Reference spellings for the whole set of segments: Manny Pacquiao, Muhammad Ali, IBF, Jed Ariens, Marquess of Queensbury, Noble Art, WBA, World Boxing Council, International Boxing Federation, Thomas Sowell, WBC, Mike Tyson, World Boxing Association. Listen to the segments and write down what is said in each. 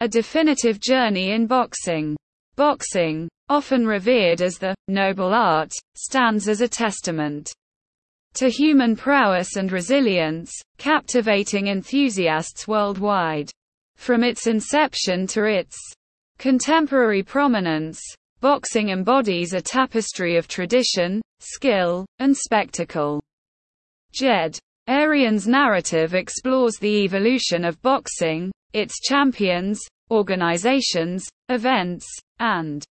A definitive journey in boxing. Boxing, often revered as the noble art, stands as a testament to human prowess and resilience, captivating enthusiasts worldwide. From its inception to its contemporary prominence, boxing embodies a tapestry of tradition, skill, and spectacle. Jed Ariens' narrative explores the evolution of boxing, its champions, organizations, events, and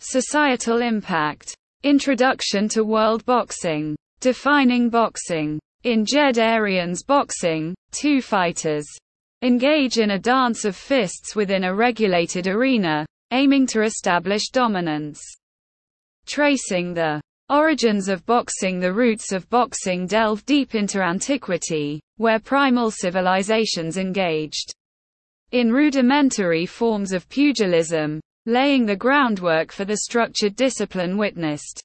societal impact. Introduction to World Boxing. Defining boxing. In Jed Ariens' boxing, two fighters engage in a dance of fists within a regulated arena, aiming to establish dominance. Tracing the origins of boxing. The roots of boxing delve deep into antiquity, where primal civilizations engaged in rudimentary forms of pugilism, laying the groundwork for the structured discipline witnessed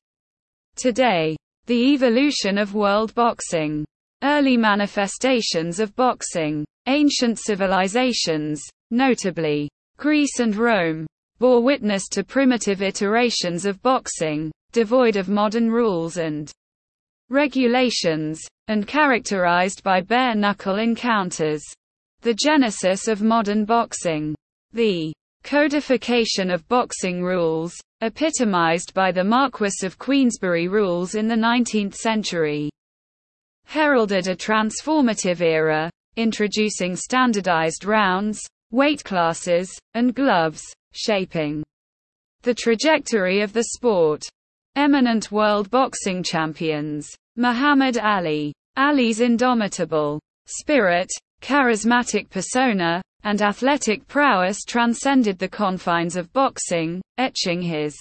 today. The evolution of world boxing. Early manifestations of boxing. Ancient civilizations, notably Greece and Rome, bore witness to primitive iterations of boxing, devoid of modern rules and regulations, and characterized by bare-knuckle encounters. The genesis of modern boxing. The codification of boxing rules, epitomized by the Marquess of Queensbury rules in the 19th century, heralded a transformative era, introducing standardized rounds, weight classes, and gloves, shaping the trajectory of the sport. Eminent world boxing champions. Muhammad Ali. Ali's indomitable spirit, charismatic persona, and athletic prowess transcended the confines of boxing, etching his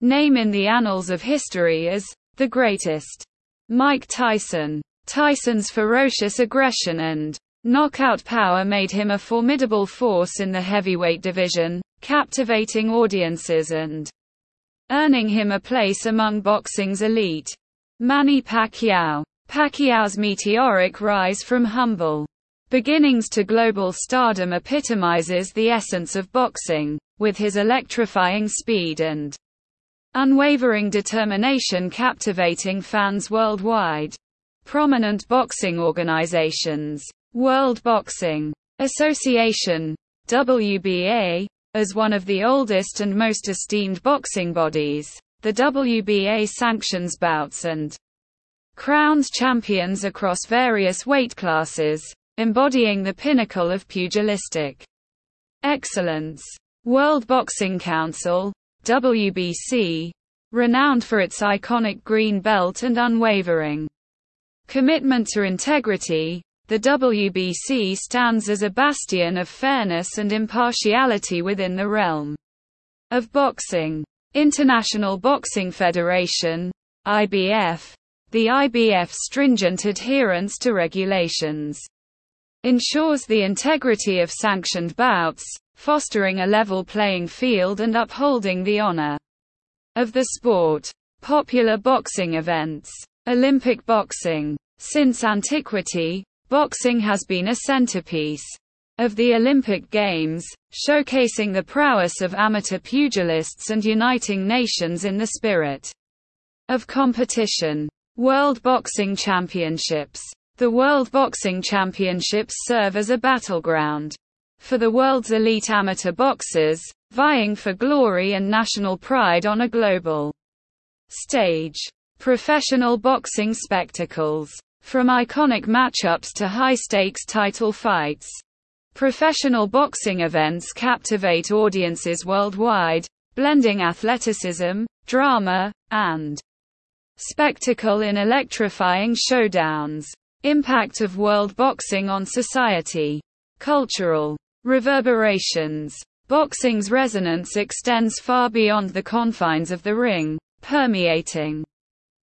name in the annals of history as the greatest. Mike Tyson. Tyson's ferocious aggression and knockout power made him a formidable force in the heavyweight division, captivating audiences and earning him a place among boxing's elite. Manny Pacquiao. Pacquiao's meteoric rise from humble beginnings to global stardom epitomizes the essence of boxing, with his electrifying speed and unwavering determination captivating fans worldwide. Prominent boxing organizations. World Boxing Association, WBA. As one of the oldest and most esteemed boxing bodies, the WBA sanctions bouts and crowns champions across various weight classes, embodying the pinnacle of pugilistic excellence. World Boxing Council, WBC, renowned for its iconic green belt and unwavering commitment to integrity, the WBC stands as a bastion of fairness and impartiality within the realm of boxing. International Boxing Federation, IBF. The IBF's stringent adherence to regulations ensures the integrity of sanctioned bouts, fostering a level playing field and upholding the honor of the sport. Popular boxing events. Olympic boxing. Since antiquity, boxing has been a centerpiece of the Olympic Games, showcasing the prowess of amateur pugilists and uniting nations in the spirit of competition. World Boxing Championships. The World Boxing Championships serve as a battleground for the world's elite amateur boxers, vying for glory and national pride on a global stage. Professional boxing spectacles. From iconic matchups to high-stakes title fights, professional boxing events captivate audiences worldwide, blending athleticism, drama, and spectacle in electrifying showdowns. Impact of world boxing on society. Cultural reverberations. Boxing's resonance extends far beyond the confines of the ring, permeating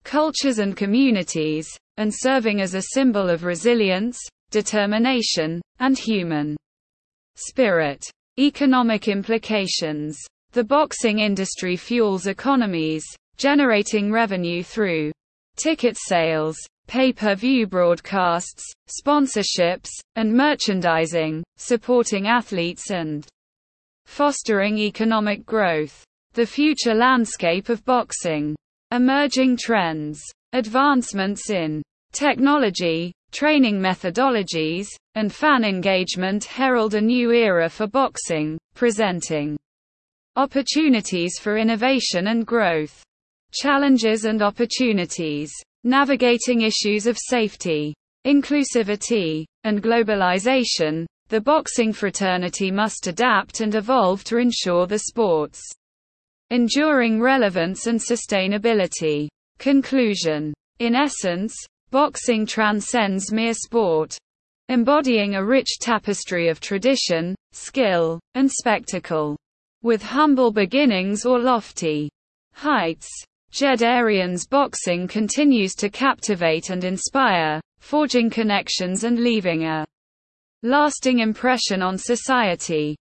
cultures and communities, and serving as a symbol of resilience, determination, and human spirit. Economic implications. The boxing industry fuels economies, generating revenue through ticket sales, pay-per-view broadcasts, sponsorships, and merchandising, supporting athletes and fostering economic growth. The future landscape of boxing. Emerging trends. Advancements in technology, training methodologies, and fan engagement herald a new era for boxing, presenting opportunities for innovation and growth. Challenges and opportunities. Navigating issues of safety, inclusivity, and globalization, the boxing fraternity must adapt and evolve to ensure the sport's enduring relevance and sustainability. Conclusion. In essence, boxing transcends mere sport, embodying a rich tapestry of tradition, skill, and spectacle. With humble beginnings or lofty heights, Jed Ariens' boxing continues to captivate and inspire, forging connections and leaving a lasting impression on society.